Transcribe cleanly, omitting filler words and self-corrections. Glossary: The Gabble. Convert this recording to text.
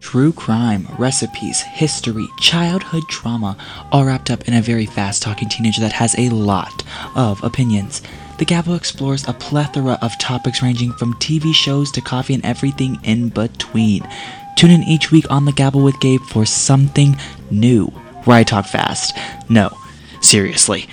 True crime, recipes, history, childhood trauma, all wrapped up in a very fast-talking teenager that has a lot of opinions. The Gabble explores a plethora of topics ranging from TV shows to coffee and everything in between. Tune in each week on The Gabble with Gabe for something new, where I talk fast. No, seriously.